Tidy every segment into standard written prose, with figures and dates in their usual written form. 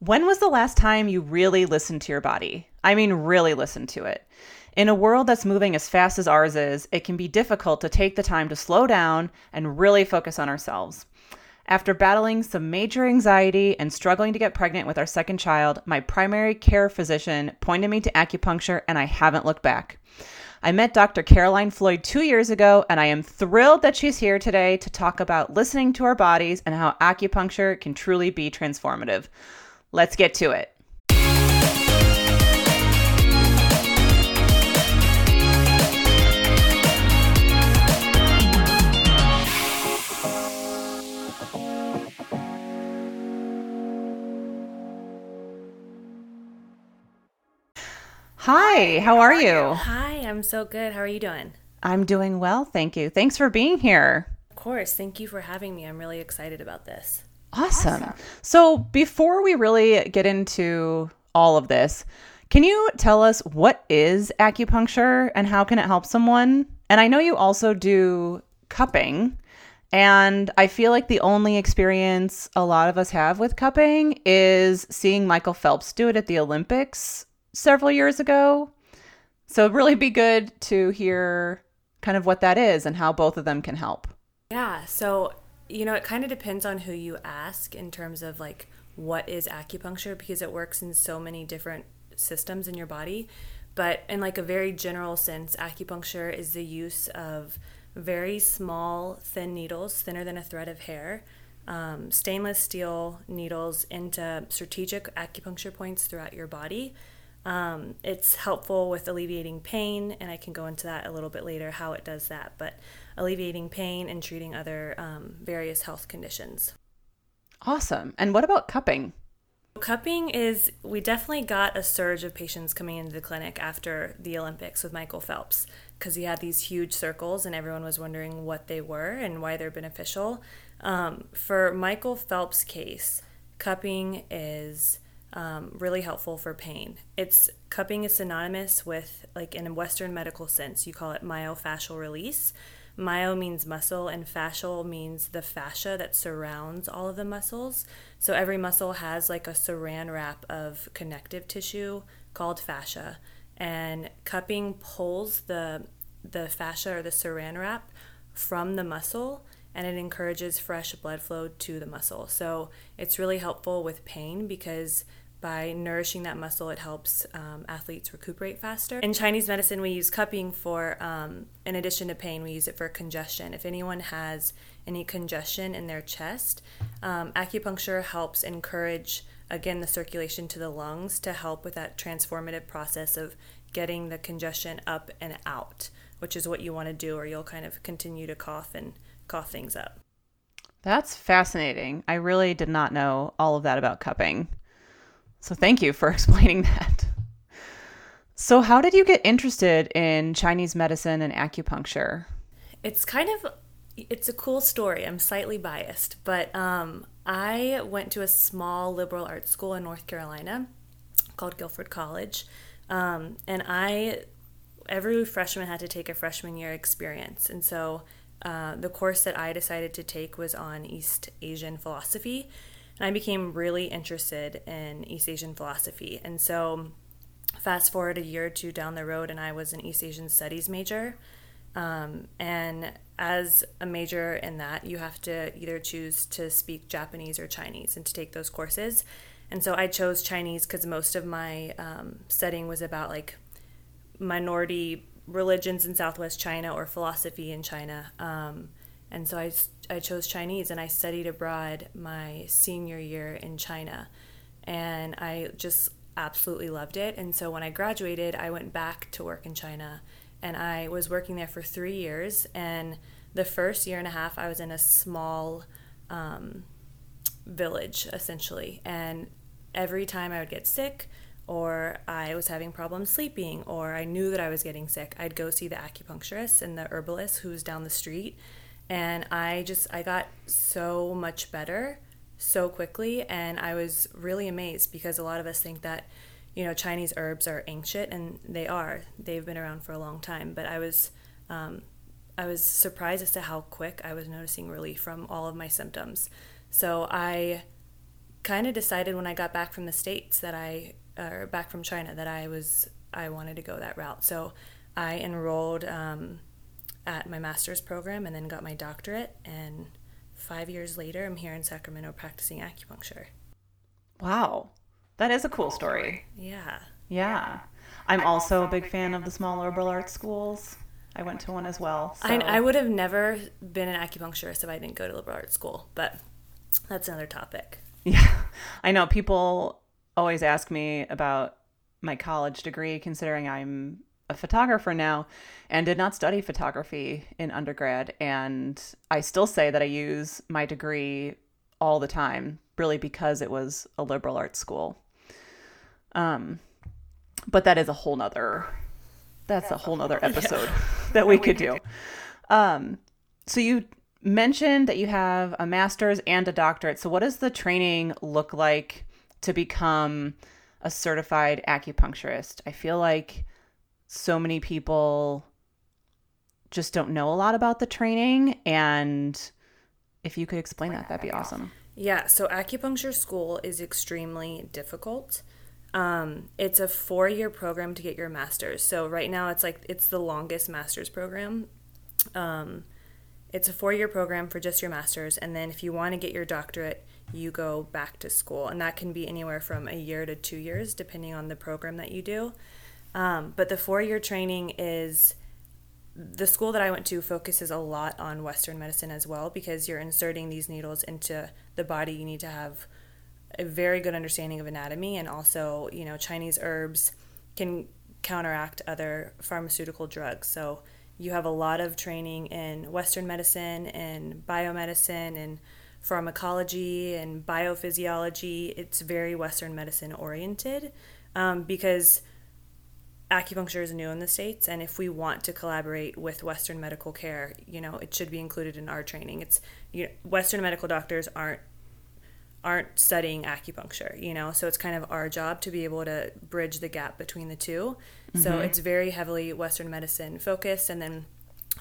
When was the last time you really listened to your body? I mean, really listened to it. In a world that's moving as fast as ours is, it can be difficult to take the time to slow down and really focus on ourselves. After battling some major anxiety and struggling to get pregnant with our second child, my primary care physician pointed me to acupuncture, and I haven't looked back. I met Dr. Caroline Floyd 2 years ago, and I am thrilled that she's here today to talk about listening to our bodies and how acupuncture can truly be transformative. Let's get to it. Hi, how are you? Hi, I'm so good. How are you doing? I'm doing well, thank you. Thanks for being here. Of course. Thank you for having me. I'm really excited about this. Awesome. So before we really get into all of this, can you tell us what is acupuncture and how can it help someone? And I know you also do cupping, and I feel like the only experience a lot of us have with cupping is seeing Michael Phelps do it at the Olympics several years ago. So it'd really be good to hear kind of what that is and how both of them can help. Yeah. So it kind of depends on who you ask in terms of like what is acupuncture, because it works in so many different systems in your body. But in like a very general sense, acupuncture is the use of very small, thin needles, thinner than a thread of hair, stainless steel needles into strategic acupuncture points throughout your body. It's helpful with alleviating pain, and I can go into that a little bit later how it does that, but alleviating pain and treating other various health conditions. Awesome. And what about cupping? Cupping is, we definitely got a surge of patients coming into the clinic after the Olympics with Michael Phelps, because he had these huge circles and everyone was wondering what they were and why they're beneficial. For Michael Phelps' case, cupping is really helpful for pain. Cupping is synonymous with, like in a Western medical sense, you call it myofascial release. Myo means muscle and fascial means the fascia that surrounds all of the muscles. So every muscle has like a saran wrap of connective tissue called fascia, and cupping pulls the fascia or the saran wrap from the muscle, and it encourages fresh blood flow to the muscle. So it's really helpful with pain because by nourishing that muscle, it helps athletes recuperate faster. In Chinese medicine, we use cupping for, in addition to pain, we use it for congestion. If anyone has any congestion in their chest, acupuncture helps encourage, again, the circulation to the lungs to help with that transformative process of getting the congestion up and out, which is what you want to do, or you'll kind of continue to cough and cough things up. That's fascinating. I really did not know all of that about cupping. So thank you for explaining that. So how did you get interested in Chinese medicine and acupuncture? It's a cool story. I'm slightly biased, but I went to a small liberal arts school in North Carolina called Guilford College. Every freshman had to take a freshman year experience. And so the course that I decided to take was on East Asian philosophy. And I became really interested in East Asian philosophy. And so fast forward a year or two down the road, and I was an East Asian studies major. And as a major in that, you have to either choose to speak Japanese or Chinese and to take those courses. And so I chose Chinese because most of my studying was about like minority religions in Southwest China or philosophy in China. And so I chose Chinese, and I studied abroad my senior year in China, and I just absolutely loved it. And so when I graduated, I went back to work in China, and I was working there for 3 years. And the first year and a half, I was in a small village, essentially. And every time I would get sick, or I was having problems sleeping, or I knew that I was getting sick, I'd go see the acupuncturist and the herbalist who was down the street. And I got so much better so quickly, and I was really amazed because a lot of us think that, Chinese herbs are ancient, and they are. They've been around for a long time, but I was surprised as to how quick I was noticing relief from all of my symptoms. So I kind of decided when I got back from the States that back from China, that I wanted to go that route. So I enrolled at my master's program and then got my doctorate, and 5 years later I'm here in Sacramento practicing acupuncture. Wow. That is a cool story. Yeah. I'm also a big fan of the small liberal arts schools. I went to one as well. So. I would have never been an acupuncturist if I didn't go to liberal arts school, but that's another topic. Yeah. I know people always ask me about my college degree, considering I'm a photographer now and did not study photography in undergrad. And I still say that I use my degree all the time, really, because it was a liberal arts school. But that is a whole nother, that's a whole nother episode that we could do. So you mentioned that you have a master's and a doctorate. So what does the training look like to become a certified acupuncturist? I feel like so many people just don't know a lot about the training. And if you could explain that, that'd be awesome. Yeah. So acupuncture school is extremely difficult. It's a 4-year program to get your master's. So right now it's the longest master's program. It's a 4-year program for just your master's. And then if you want to get your doctorate, you go back to school. And that can be anywhere from a year to 2 years, depending on the program that you do. But the 4-year training is, the school that I went to focuses a lot on Western medicine as well, because you're inserting these needles into the body. You need to have a very good understanding of anatomy, and also, you know, Chinese herbs can counteract other pharmaceutical drugs. So you have a lot of training in Western medicine and biomedicine and pharmacology and biophysiology. It's very Western medicine oriented, because acupuncture is new in the States, and if we want to collaborate with Western medical care, you know, it should be included in our training. It's, you know, Western medical doctors aren't studying acupuncture, you know, so it's kind of our job to be able to bridge the gap between the two. Mm-hmm. So it's very heavily Western medicine focused, and then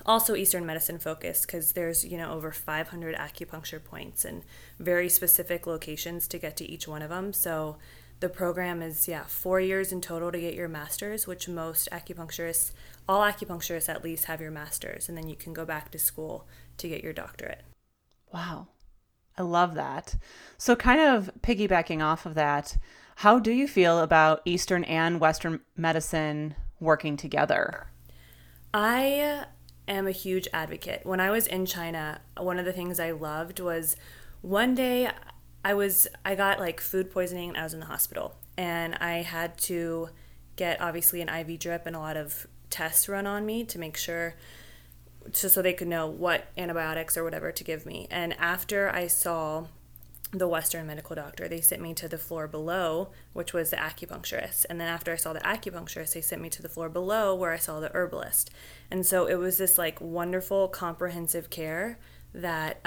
also Eastern medicine focused, because there's, you know, over 500 acupuncture points and very specific locations to get to each one of them. So the program is, 4 years in total to get your master's, which most acupuncturists, all acupuncturists at least, have your master's, and then you can go back to school to get your doctorate. Wow. I love that. So kind of piggybacking off of that, how do you feel about Eastern and Western medicine working together? I am a huge advocate. When I was in China, one of the things I loved was, one day I got like food poisoning and I was in the hospital, and I had to get obviously an IV drip and a lot of tests run on me to make sure, so they could know what antibiotics or whatever to give me. And after I saw the Western medical doctor, they sent me to the floor below, which was the acupuncturist. And then after I saw the acupuncturist, they sent me to the floor below, where I saw the herbalist. And so it was this like wonderful comprehensive care that,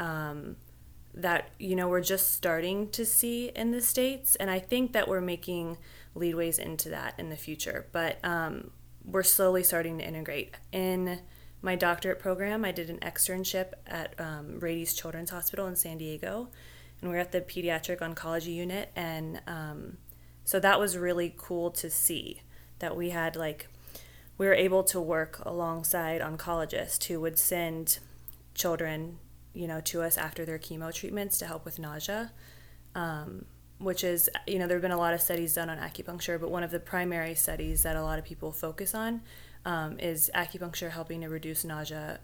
you know, we're just starting to see in the States. And I think that we're making leadways into that in the future. But we're slowly starting to integrate. In my doctorate program, I did an externship at Rady's Children's Hospital in San Diego, and we were at the pediatric oncology unit, and so that was really cool to see that we were able to work alongside oncologists who would send children, you know, to us after their chemo treatments to help with nausea, which is, you know, there have been a lot of studies done on acupuncture, but one of the primary studies that a lot of people focus on is acupuncture helping to reduce nausea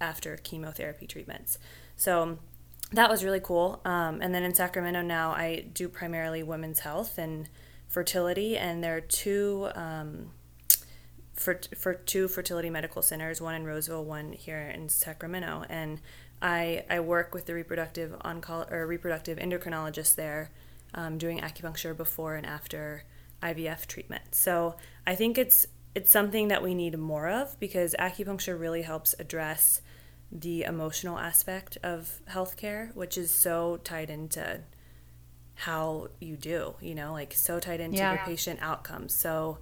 after chemotherapy treatments. So that was really cool. And then in Sacramento now, I do primarily women's health and fertility, and there are two fertility medical centers, one in Roseville, one here in Sacramento. And I work with the reproductive endocrinologist there, doing acupuncture before and after IVF treatment. So I think it's something that we need more of, because acupuncture really helps address the emotional aspect of healthcare, which is so tied into how you do, you know, like so tied into your patient outcomes. So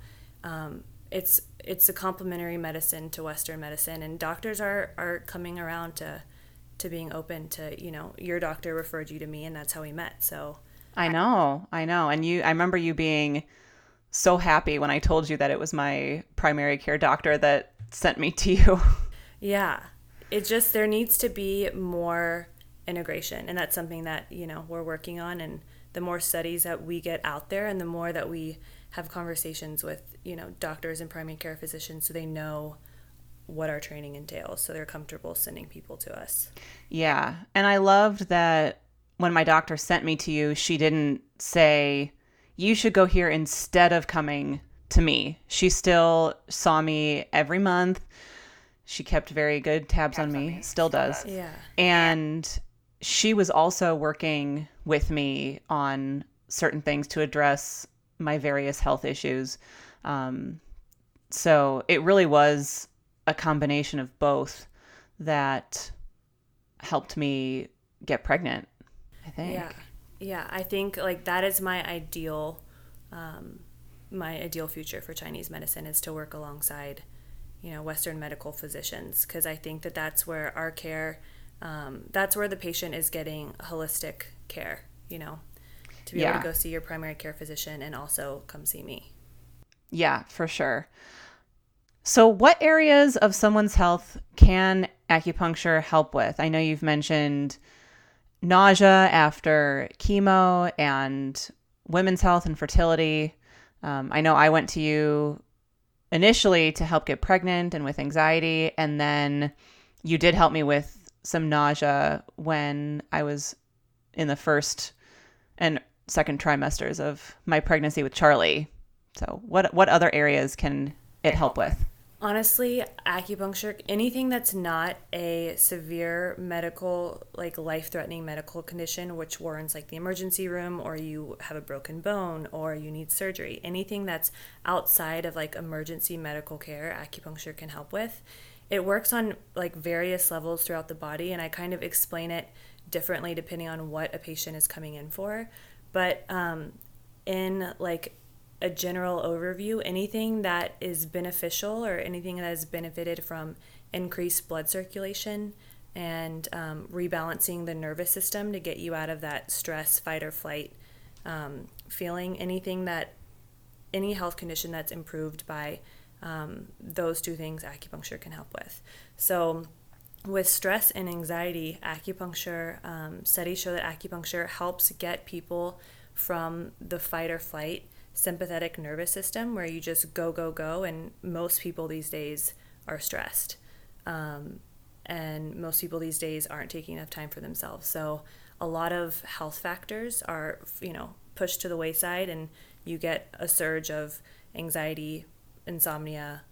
it's a complementary medicine to Western medicine, and doctors are coming around to being open to, you know, your doctor referred you to me and that's how we met. So I know. And I remember you being so happy when I told you that it was my primary care doctor that sent me to you. Yeah. It just, there needs to be more integration. And that's something that, we're working on. And the more studies that we get out there and the more that we have conversations with, doctors and primary care physicians so they know what our training entails, so they're comfortable sending people to us. Yeah. And I loved that when my doctor sent me to you, she didn't say, you should go here instead of coming to me. She still saw me every month. She kept very good tabs on me. Still does. Yeah. And she was also working with me on certain things to address my various health issues. So it really was a combination of both that helped me get pregnant, I think. Yeah. I think that is my ideal future for Chinese medicine, is to work alongside, Western medical physicians. 'Cause I think that that's where our care, that's where the patient is getting holistic care, to be able to go see your primary care physician and also come see me. Yeah, for sure. So what areas of someone's health can acupuncture help with? I know you've mentioned nausea after chemo and women's health and fertility. I know I went to you initially to help get pregnant and with anxiety, and then you did help me with some nausea when I was in the first and second trimesters of my pregnancy with Charlie. So what other areas can it help with? Honestly, acupuncture, anything that's not a severe medical, life-threatening medical condition, which warrants the emergency room, or you have a broken bone, or you need surgery, anything that's outside of emergency medical care, acupuncture can help with. It works on various levels throughout the body, and I kind of explain it differently depending on what a patient is coming in for. But in a general overview, anything that is beneficial or anything that has benefited from increased blood circulation and rebalancing the nervous system to get you out of that stress, fight or flight feeling, any health condition that's improved by those two things, acupuncture can help with. So with stress and anxiety, acupuncture, studies show that acupuncture helps get people from the fight or flight sympathetic nervous system, where you just go, and most people these days are stressed, and most people these days aren't taking enough time for themselves. So a lot of health factors are pushed to the wayside, and you get a surge of anxiety, insomnia,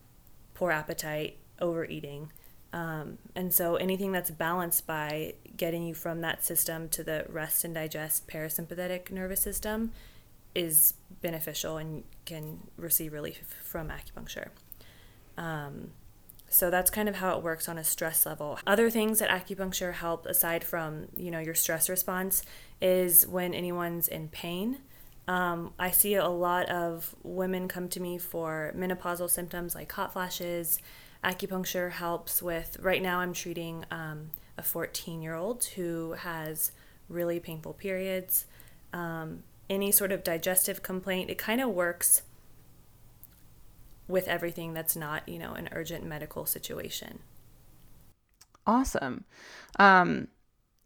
poor appetite, overeating, and so anything that's balanced by getting you from that system to the rest and digest parasympathetic nervous system is beneficial and can receive relief from acupuncture. So that's kind of how it works on a stress level. Other things that acupuncture help, aside from, your stress response, is when anyone's in pain. I see a lot of women come to me for menopausal symptoms like hot flashes. Acupuncture helps with, right now I'm treating a 14-year-old who has really painful periods. Any sort of digestive complaint, it kind of works with everything that's not, an urgent medical situation. Awesome.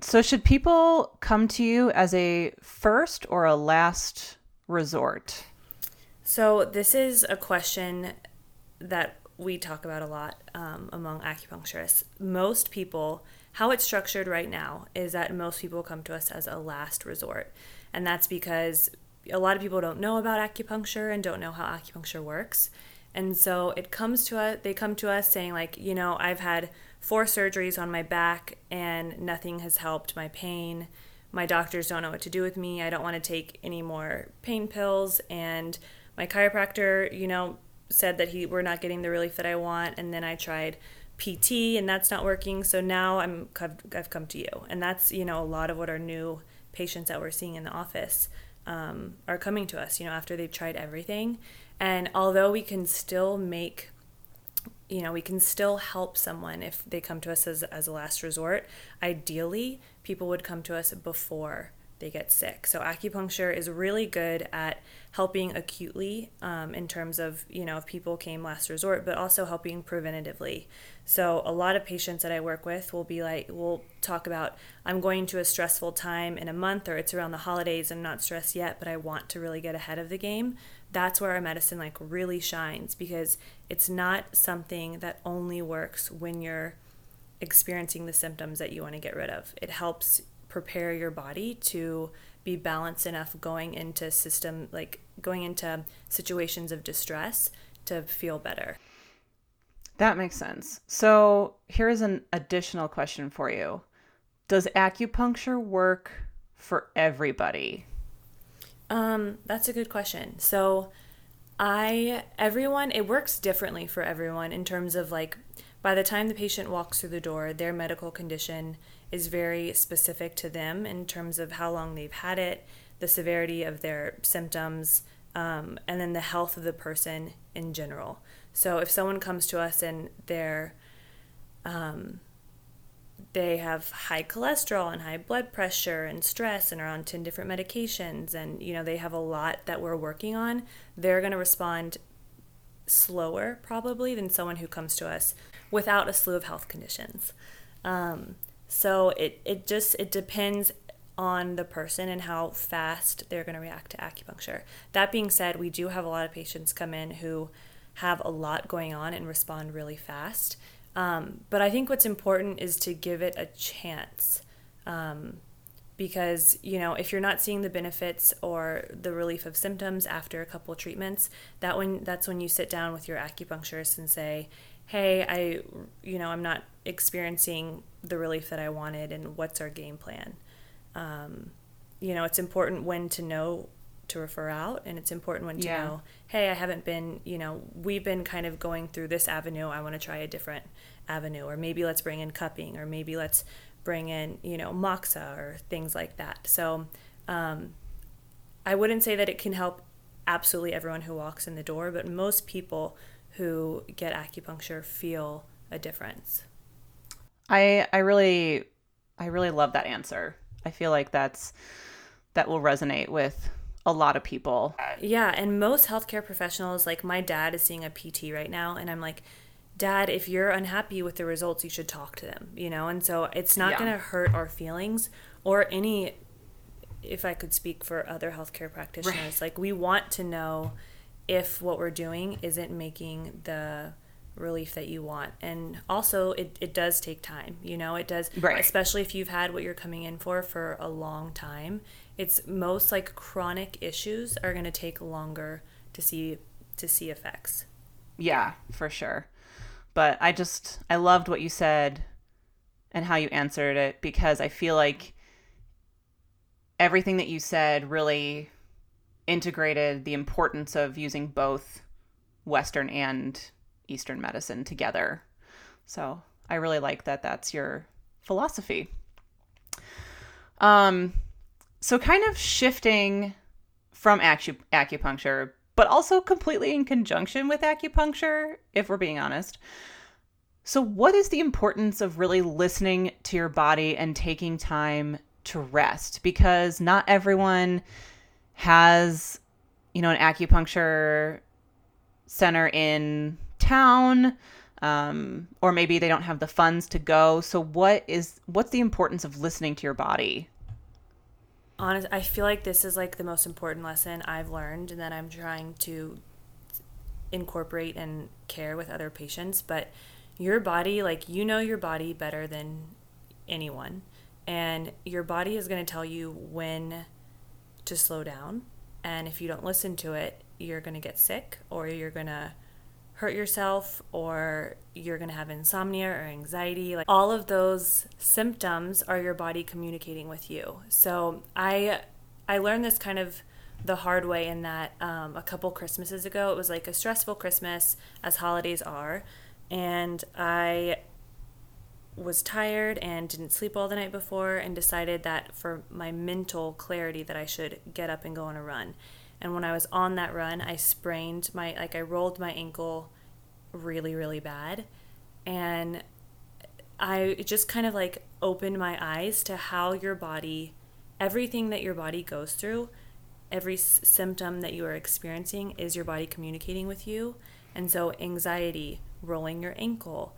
So should people come to you as a first or a last resort? So this is a question that we talk about a lot among acupuncturists. Most people, how it's structured right now is that most people come to us as a last resort. And that's because a lot of people don't know about acupuncture and don't know how acupuncture works. And so they come to us saying I've had 4 surgeries on my back and nothing has helped my pain. My doctors don't know what to do with me. I don't want to take any more pain pills. And my chiropractor, said that we're not getting the relief that I want. And then I tried PT and that's not working. So now I've come to you. And that's, a lot of what our new patients that we're seeing in the office are coming to us, after they've tried everything. And although we can still we can still help someone if they come to us as a last resort, ideally people would come to us before they get sick. So acupuncture is really good at helping acutely in terms of, you know, if people came last resort, but also helping preventatively. So a lot of patients that I work with will be like, we'll talk about, I'm going to a stressful time in a month, or it's around the holidays, I'm not stressed yet, but I want to really get ahead of the game. That's where our medicine like really shines, because it's not something that only works when you're experiencing the symptoms that you want to get rid of. It helps prepare your body to be balanced enough going into situations of distress to feel better. That makes sense. So here's an additional question for you. Does acupuncture work for everybody? That's a good question. So it works differently for everyone in terms of like, by the time the patient walks through the door, their medical condition is very specific to them in terms of how long they've had it, the severity of their symptoms, and then the health of the person in general. So if someone comes to us and they have high cholesterol and high blood pressure and stress and are on 10 different medications, and you know they have a lot that we're working on, they're going to respond slower probably than someone who comes to us without a slew of health conditions. So it depends on the person and how fast they're going to react to acupuncture. That being said, we do have a lot of patients come in who have a lot going on and respond really fast. But I think what's important is to give it a chance, because, you know, if you're not seeing the benefits or the relief of symptoms after a couple treatments, that's when you sit down with your acupuncturist and say, hey, I'm not experiencing the relief that I wanted, and what's our game plan? It's important when to know to refer out, and it's important when to know, hey, I haven't been, we've been kind of going through this avenue. I want to try a different avenue, or maybe let's bring in cupping, or maybe let's bring in, moxa or things like that. So I wouldn't say that it can help absolutely everyone who walks in the door, but most people who get acupuncture feel a difference. I really love that answer. I feel like that will resonate with a lot of people. Yeah, and most healthcare professionals, like my dad is seeing a PT right now, and I'm like, Dad, if you're unhappy with the results, you should talk to them, And so it's not going to hurt our feelings or any, if I could speak for other healthcare practitioners, right. Like we want to know if what we're doing isn't making the relief that you want. And also it does take time, it does, right. Especially if you've had what you're coming in for a long time. It's most like chronic issues are going to take longer to see effects. Yeah, for sure. But I loved what you said and how you answered it, because I feel like everything that you said really integrated the importance of using both Western and Eastern medicine together. So I really like that that's your philosophy. So kind of shifting from acupuncture, but also completely in conjunction with acupuncture, if we're being honest. So what is the importance of really listening to your body and taking time to rest? Because not everyone has, an acupuncture center in town, or maybe they don't have the funds to go. So what's the importance of listening to your body? Honestly, I feel like this is like the most important lesson I've learned and that I'm trying to incorporate and care with other patients. But your body, your body better than anyone. And your body is going to tell you when to slow down. And if you don't listen to it, you're going to get sick, or you're going to hurt yourself, or you're going to have insomnia or anxiety. Like all of those symptoms are your body communicating with you. So I learned this kind of the hard way in that a couple Christmases ago, it was like a stressful Christmas, as holidays are, and I was tired and didn't sleep all the night before and decided that for my mental clarity that I should get up and go on a run. And when I was on that run, I sprained I rolled my ankle really, really bad. And it just kind of opened my eyes to how your body everything that your body goes through, every symptom that you are experiencing is your body communicating with you. And so anxiety, rolling your ankle,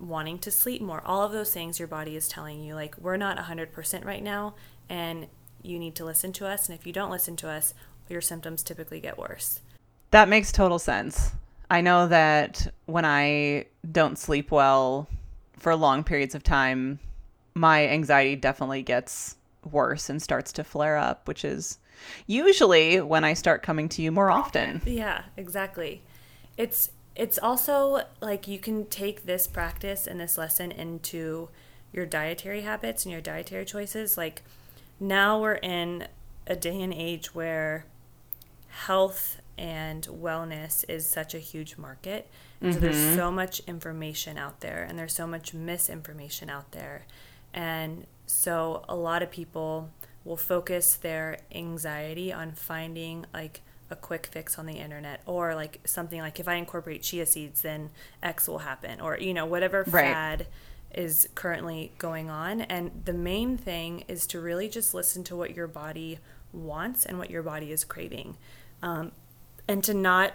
wanting to sleep more, all of those things your body is telling you, like, we're not 100% right now and you need to listen to us. And if you don't listen to us, your symptoms typically get worse. That makes total sense. I know that when I don't sleep well for long periods of time, my anxiety definitely gets worse and starts to flare up, which is usually when I start coming to you more often. Yeah, exactly. It's also like you can take this practice and this lesson into your dietary habits and your dietary choices. Like, now we're in a day and age where health and wellness is such a huge market. And so there's so much information out there and there's so much misinformation out there. And so a lot of people will focus their anxiety on finding like a quick fix on the internet, or like something like, if I incorporate chia seeds, then X will happen, or, you know, whatever fad is currently going on. And the main thing is to really just listen to what your body wants and what your body is craving. And to not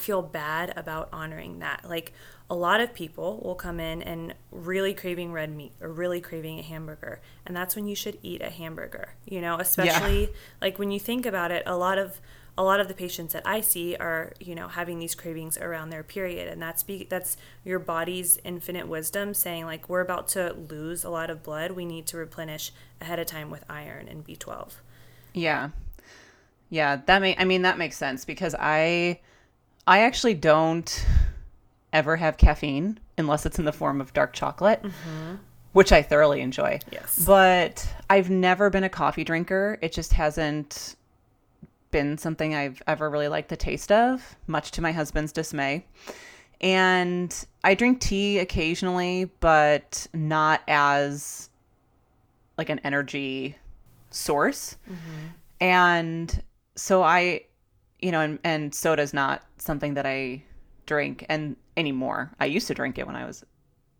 feel bad about honoring that. Like, a lot of people will come in and really craving red meat or really craving a hamburger. And that's when you should eat a hamburger, you know, especially like when you think about it, a lot of the patients that I see are, you know, having these cravings around their period. And that's your body's infinite wisdom saying, like, we're about to lose a lot of blood. We need to replenish ahead of time with iron and B12. Yeah. Yeah. That makes sense, because I actually don't ever have caffeine unless it's in the form of dark chocolate, which I thoroughly enjoy. Yes. But I've never been a coffee drinker. It just hasn't been something I've ever really liked the taste of, much to my husband's dismay. And I drink tea occasionally, but not as like an energy source. And so and soda's not something that I drink and anymore. I used to drink it when I was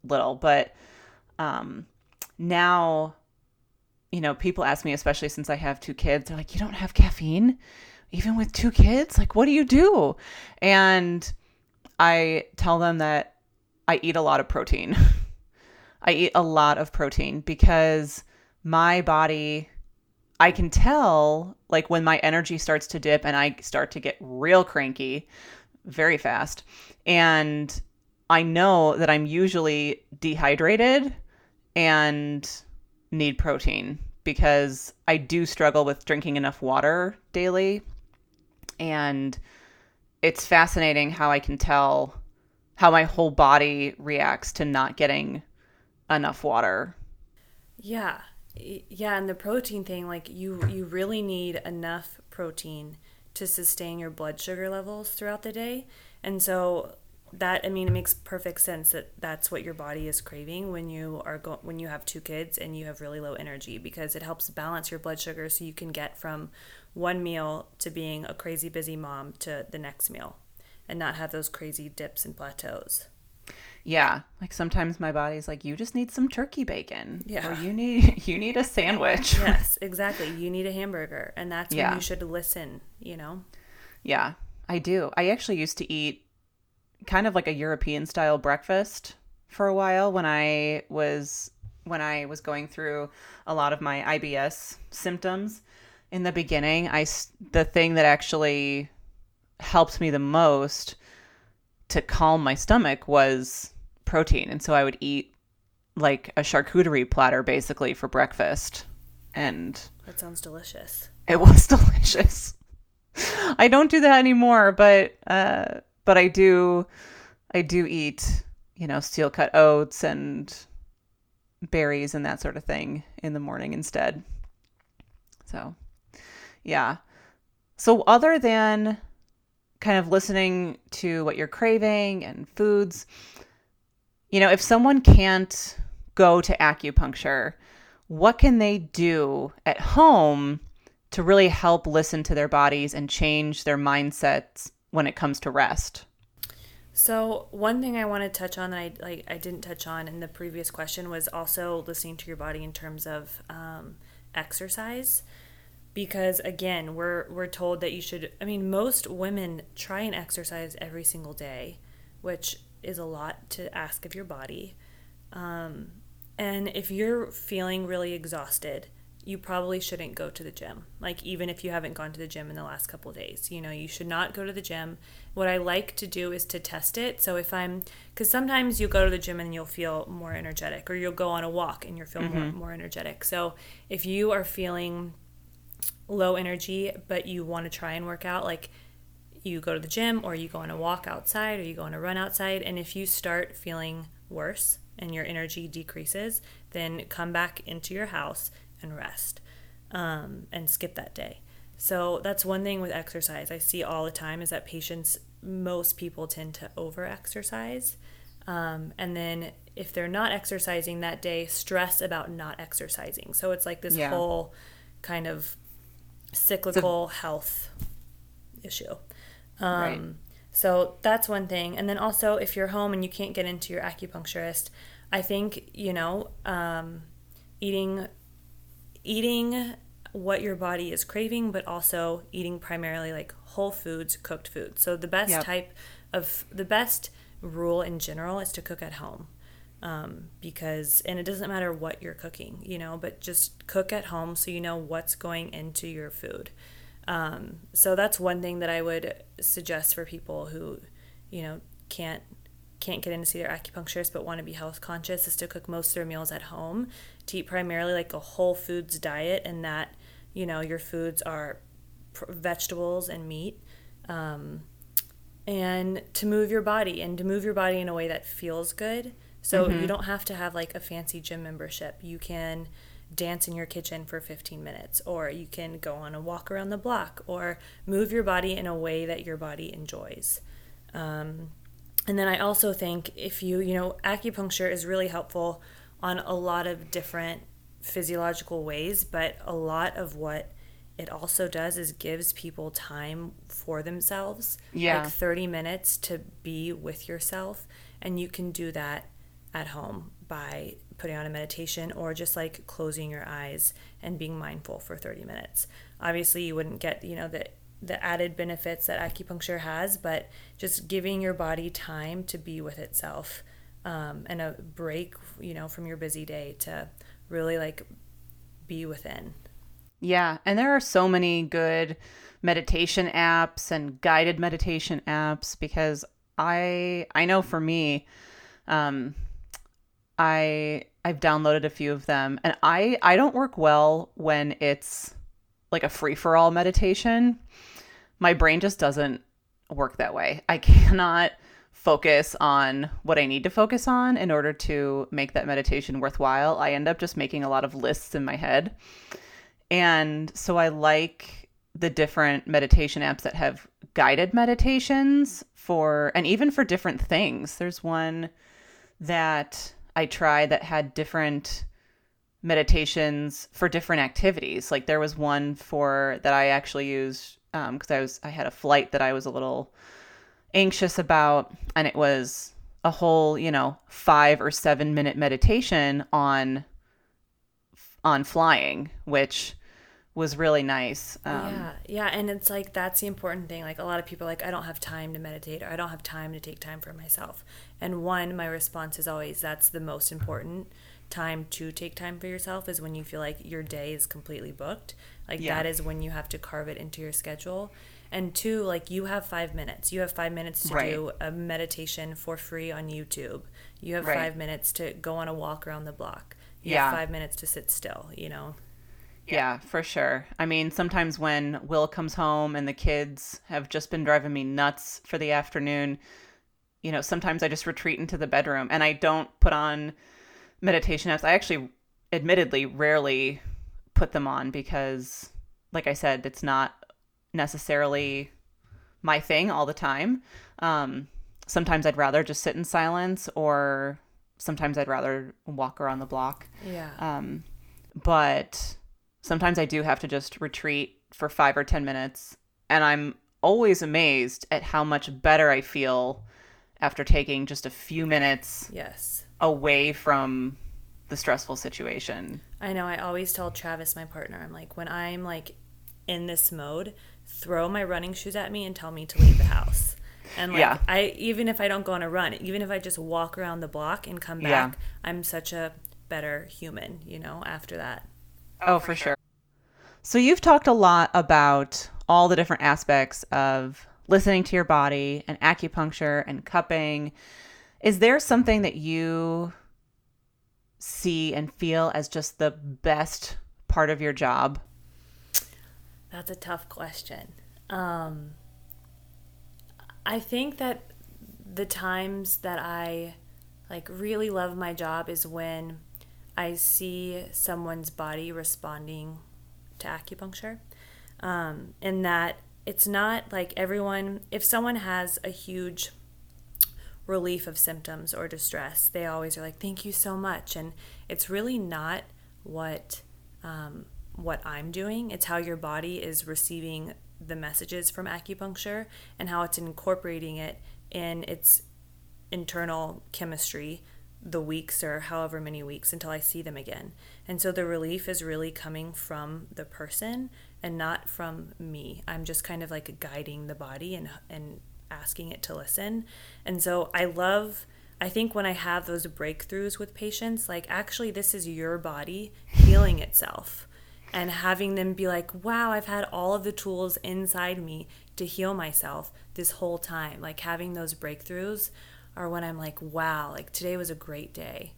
little, but now, you know, people ask me, especially since I have two kids, they're like, you don't have caffeine even with two kids? Like, what do you do? And I tell them that I eat a lot of protein. I eat a lot of protein because my body, I can tell, like, when my energy starts to dip and I start to get real cranky very fast. And I know that I'm usually dehydrated and need protein, because I do struggle with drinking enough water daily. And it's fascinating how I can tell how my whole body reacts to not getting enough water. Yeah. Yeah, and the protein thing, like, you really need enough protein to sustain your blood sugar levels throughout the day. And so that, I mean, it makes perfect sense that that's what your body is craving when you are when you have two kids and you have really low energy, because it helps balance your blood sugar so you can get from one meal to being a crazy busy mom to the next meal and not have those crazy dips and plateaus. Yeah, like sometimes my body's like, you just need some turkey bacon. Yeah. Or you need a sandwich. Yes, exactly. You need a hamburger. And that's when you should listen, you know? Yeah, I do. I actually used to eat kind of like a European style breakfast for a while when I was going through a lot of my IBS symptoms. In the beginning, the thing that actually helped me the most to calm my stomach was protein. And so I would eat like a charcuterie platter basically for breakfast. And that sounds delicious. It was delicious. I don't do that anymore, but I do eat, you know, steel cut oats and berries and that sort of thing in the morning instead. So, yeah. So other than kind of listening to what you're craving and foods, you know, if someone can't go to acupuncture, what can they do at home to really help listen to their bodies and change their mindsets when it comes to rest? So one thing I want to touch on that I didn't touch on in the previous question was also listening to your body in terms of exercise, because again, we're told that you should. I mean, most women try and exercise every single day, which is a lot to ask of your body. And if you're feeling really exhausted, you probably shouldn't go to the gym. Like, even if you haven't gone to the gym in the last couple of days, you know, you should not go to the gym. What I like to do is to test it. So if I'm, because sometimes you go to the gym and you'll feel more energetic, or you'll go on a walk and you'll feel more energetic. So if you are feeling low energy, but you want to try and work out, like, you go to the gym, or you go on a walk outside, or you go on a run outside. And if you start feeling worse and your energy decreases, then come back into your house and rest, and skip that day. So that's one thing with exercise I see all the time, is that most people tend to over-exercise. And then if they're not exercising that day, stress about not exercising. So it's like this whole kind of cyclical health issue. Right. So that's one thing. And then also, if you're home and you can't get into your acupuncturist, I think, you know, eating what your body is craving, but also eating primarily like whole foods, cooked food. So the best the best rule in general is to cook at home, because, and it doesn't matter what you're cooking, you know, but just cook at home so you know what's going into your food. So that's one thing that I would suggest for people who, you know, can't get in to see their acupuncturist but want to be health conscious, is to cook most of their meals at home, to eat primarily like a whole foods diet, and that, you know, your foods are vegetables and meat, and to move your body, and to move your body in a way that feels good. So you don't have to have like a fancy gym membership. You can dance in your kitchen for 15 minutes, or you can go on a walk around the block, or move your body in a way that your body enjoys. And then I also think if you know, acupuncture is really helpful on a lot of different physiological ways, but a lot of what it also does is gives people time for themselves, like 30 minutes to be with yourself. And you can do that at home by putting on a meditation, or just like closing your eyes and being mindful for 30 minutes. Obviously, you wouldn't get, you know, the added benefits that acupuncture has, but just giving your body time to be with itself, and a break, you know, from your busy day to really like be within. Yeah. And there are so many good meditation apps and guided meditation apps, because I know for me, I've downloaded a few of them, and I don't work well when it's like a free for all meditation. My brain just doesn't work that way. I cannot focus on what I need to focus on in order to make that meditation worthwhile. I end up just making a lot of lists in my head. And so I like the different meditation apps that have guided meditations for, and even for different things. There's one that I tried that had different meditations for different activities. Like there was one for that I actually used, because I had a flight that I was a little anxious about, and it was a whole, you know, 5 or 7 minute meditation on flying, which was really nice. Yeah. And it's like, that's the important thing. Like a lot of people are like, I don't have time to meditate, or I don't have time to take time for myself. And my response is always, that's the most important time to take time for yourself, is when you feel like your day is completely booked. Like that is when you have to carve it into your schedule. And 2, like you have 5 minutes. You have 5 minutes to do a meditation for free on YouTube. You have 5 minutes to go on a walk around the block. You have 5 minutes to sit still, you know? Yeah, for sure. I mean, sometimes when Will comes home and the kids have just been driving me nuts for the afternoon, you know, sometimes I just retreat into the bedroom, and I don't put on meditation apps. I actually admittedly rarely put them on, because like I said, it's not necessarily my thing all the time. Sometimes I'd rather just sit in silence, or sometimes I'd rather walk around the block. Yeah. But sometimes I do have to just retreat for 5 or 10 minutes, and I'm always amazed at how much better I feel after taking just a few minutes away from the stressful situation. I know. I always tell Travis, my partner, I'm like, when I'm like in this mode, throw my running shoes at me and tell me to leave the house. And like, I, even if I don't go on a run, even if I just walk around the block and come back, I'm such a better human, you know, after that. Oh, for sure. So you've talked a lot about all the different aspects of listening to your body and acupuncture and cupping. Is there something that you see and feel as just the best part of your job? That's a tough question. I think that the times that I like really love my job is when I see someone's body responding to acupuncture, and that it's not like everyone, if someone has a huge relief of symptoms or distress, they always are like, thank you so much. And it's really not what what I'm doing. It's how your body is receiving the messages from acupuncture and how it's incorporating it in its internal chemistry the weeks or however many weeks until I see them again. And so the relief is really coming from the person and not from me. I'm just kind of like guiding the body and asking it to listen. And so I think when I have those breakthroughs with patients, like actually this is your body healing itself, and having them be like, wow, I've had all of the tools inside me to heal myself this whole time. Like having those breakthroughs are when I'm like, wow, like today was a great day.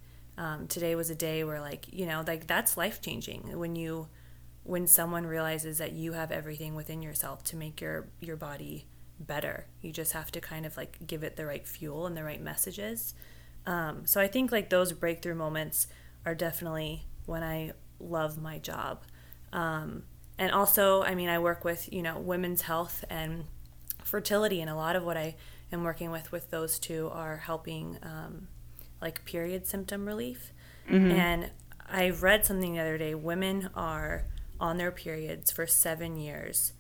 Today was a day where like, you know, like that's life-changing when someone realizes that you have everything within yourself to make your body better. You just have to kind of like give it the right fuel and the right messages. So I think like those breakthrough moments are definitely when I love my job. And also, I mean, I work with, you know, women's health and fertility, and a lot of what I am working with those two are helping like period symptom relief. Mm-hmm. And I read something the other day, women are on their periods for 7 years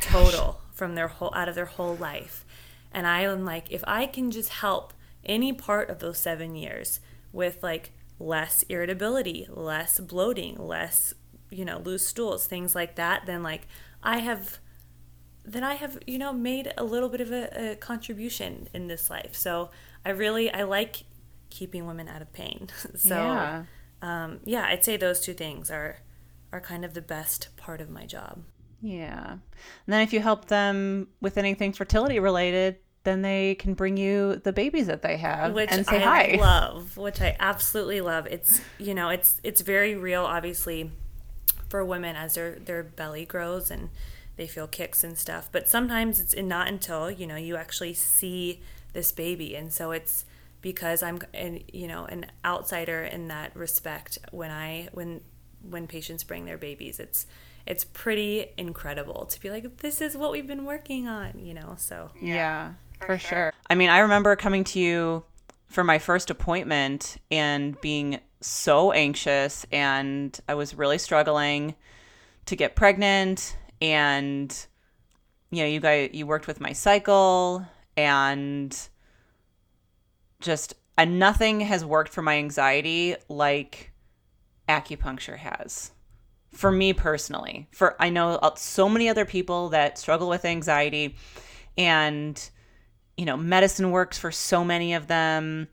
total from out of their whole life. And I am like, if I can just help any part of those 7 years with like less irritability, less bloating, less, you know, loose stools, things like that, then like I have, you know, made a little bit of a contribution in this life. So I like keeping women out of pain. So I'd say those two things are kind of the best part of my job. Yeah. And then if you help them with anything fertility related, then they can bring you the babies that they have and say hi. Which I absolutely love. It's, you know, it's very real, obviously, for women as their belly grows and they feel kicks and stuff. But sometimes it's not until, you know, you actually see this baby. And so it's because I'm, you know, an outsider in that respect. When patients bring their babies, it's pretty incredible to be like, this is what we've been working on, you know? So yeah, for sure. I mean, I remember coming to you for my first appointment and being so anxious, and I was really struggling to get pregnant, and, you know, you worked with my cycle, and nothing has worked for my anxiety like acupuncture has. For me personally, I know so many other people that struggle with anxiety, and, you know, medicine works for so many of them.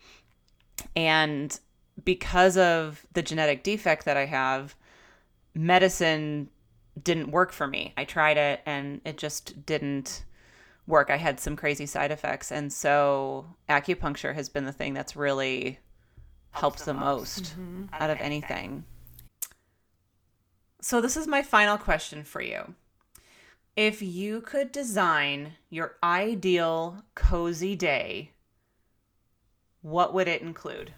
And because of the genetic defect that I have, medicine didn't work for me. I tried it and it just didn't work. I had some crazy side effects. And so acupuncture has been the thing that's really helped the most out of anything. So this is my final question for you. If you could design your ideal cozy day, what would it include?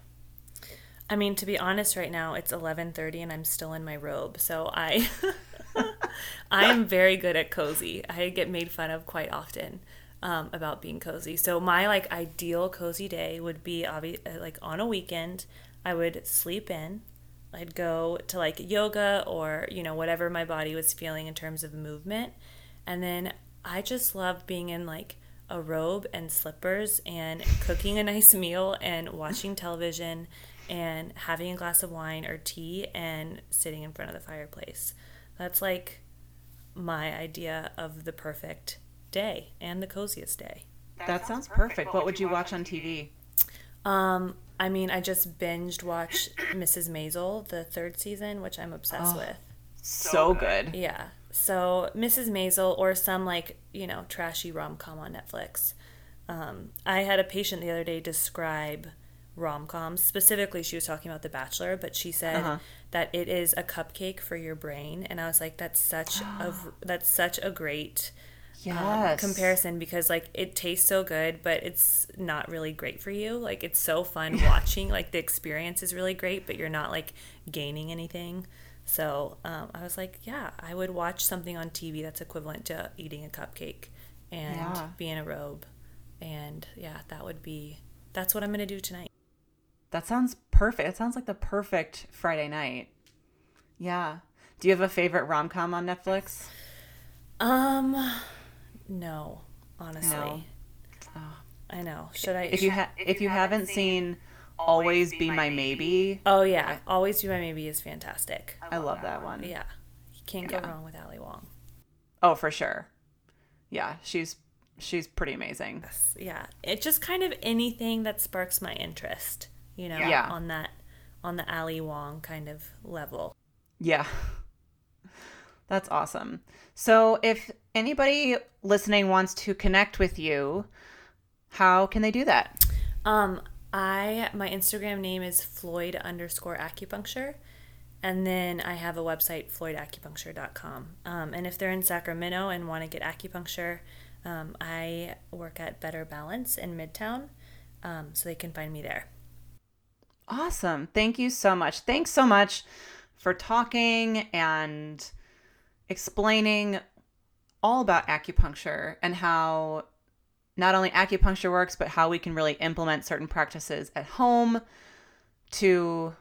I mean, to be honest, right now it's 11:30 and I'm still in my robe. So I am very good at cozy. I get made fun of quite often about being cozy. So my like ideal cozy day would be like on a weekend, I would sleep in. I'd go to like yoga or, you know, whatever my body was feeling in terms of movement. And then I just love being in like a robe and slippers and cooking a nice meal and watching television and having a glass of wine or tea and sitting in front of the fireplace. That's like my idea of the perfect day and the coziest day. That sounds perfect. What would you watch on TV? I mean, I just binged watched Mrs. Maisel, the third season, which I'm obsessed with. So good. Yeah. So Mrs. Maisel or some like, you know, trashy rom-com on Netflix. I had a patient the other day describe rom-coms. Specifically, she was talking about The Bachelor, but she said that it is a cupcake for your brain. And I was like, that's such a great comparison, because like it tastes so good, but it's not really great for you. Like it's so fun watching, like the experience is really great, but you're not like gaining anything. So I was like, yeah, I would watch something on TV that's equivalent to eating a cupcake and be in a robe. And yeah, that's what I'm going to do tonight. That sounds perfect. That sounds like the perfect Friday night. Yeah. Do you have a favorite rom-com on Netflix? No, honestly. No. Oh. I know. Should I? If you haven't seen Always Be My Maybe. Oh, yeah. Always Be My Maybe is fantastic. I love that one. Yeah. You can't go wrong with Ali Wong. Oh, for sure. Yeah. She's pretty amazing. Yes. Yeah. It's just kind of anything that sparks my interest, you know, on the Ali Wong kind of level. Yeah. That's awesome. So if anybody listening wants to connect with you, how can they do that? My Instagram name is Floyd_acupuncture. And then I have a website, floydacupuncture.com. And if they're in Sacramento and want to get acupuncture, I work at Better Balance in Midtown. So they can find me there. Awesome. Thank you so much. Thanks so much for talking and explaining all about acupuncture and how not only acupuncture works, but how we can really implement certain practices at home to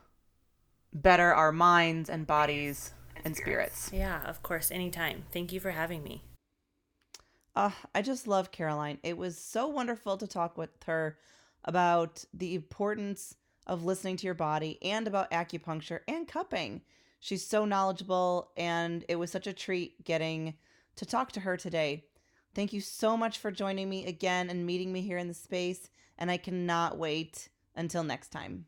better our minds and bodies and spirits. Yeah, of course. Anytime. Thank you for having me. I just love Caroline. It was so wonderful to talk with her about the importance of listening to your body and about acupuncture and cupping. She's so knowledgeable, and it was such a treat getting to talk to her today. Thank you so much for joining me again and meeting me here in the space, and I cannot wait until next time.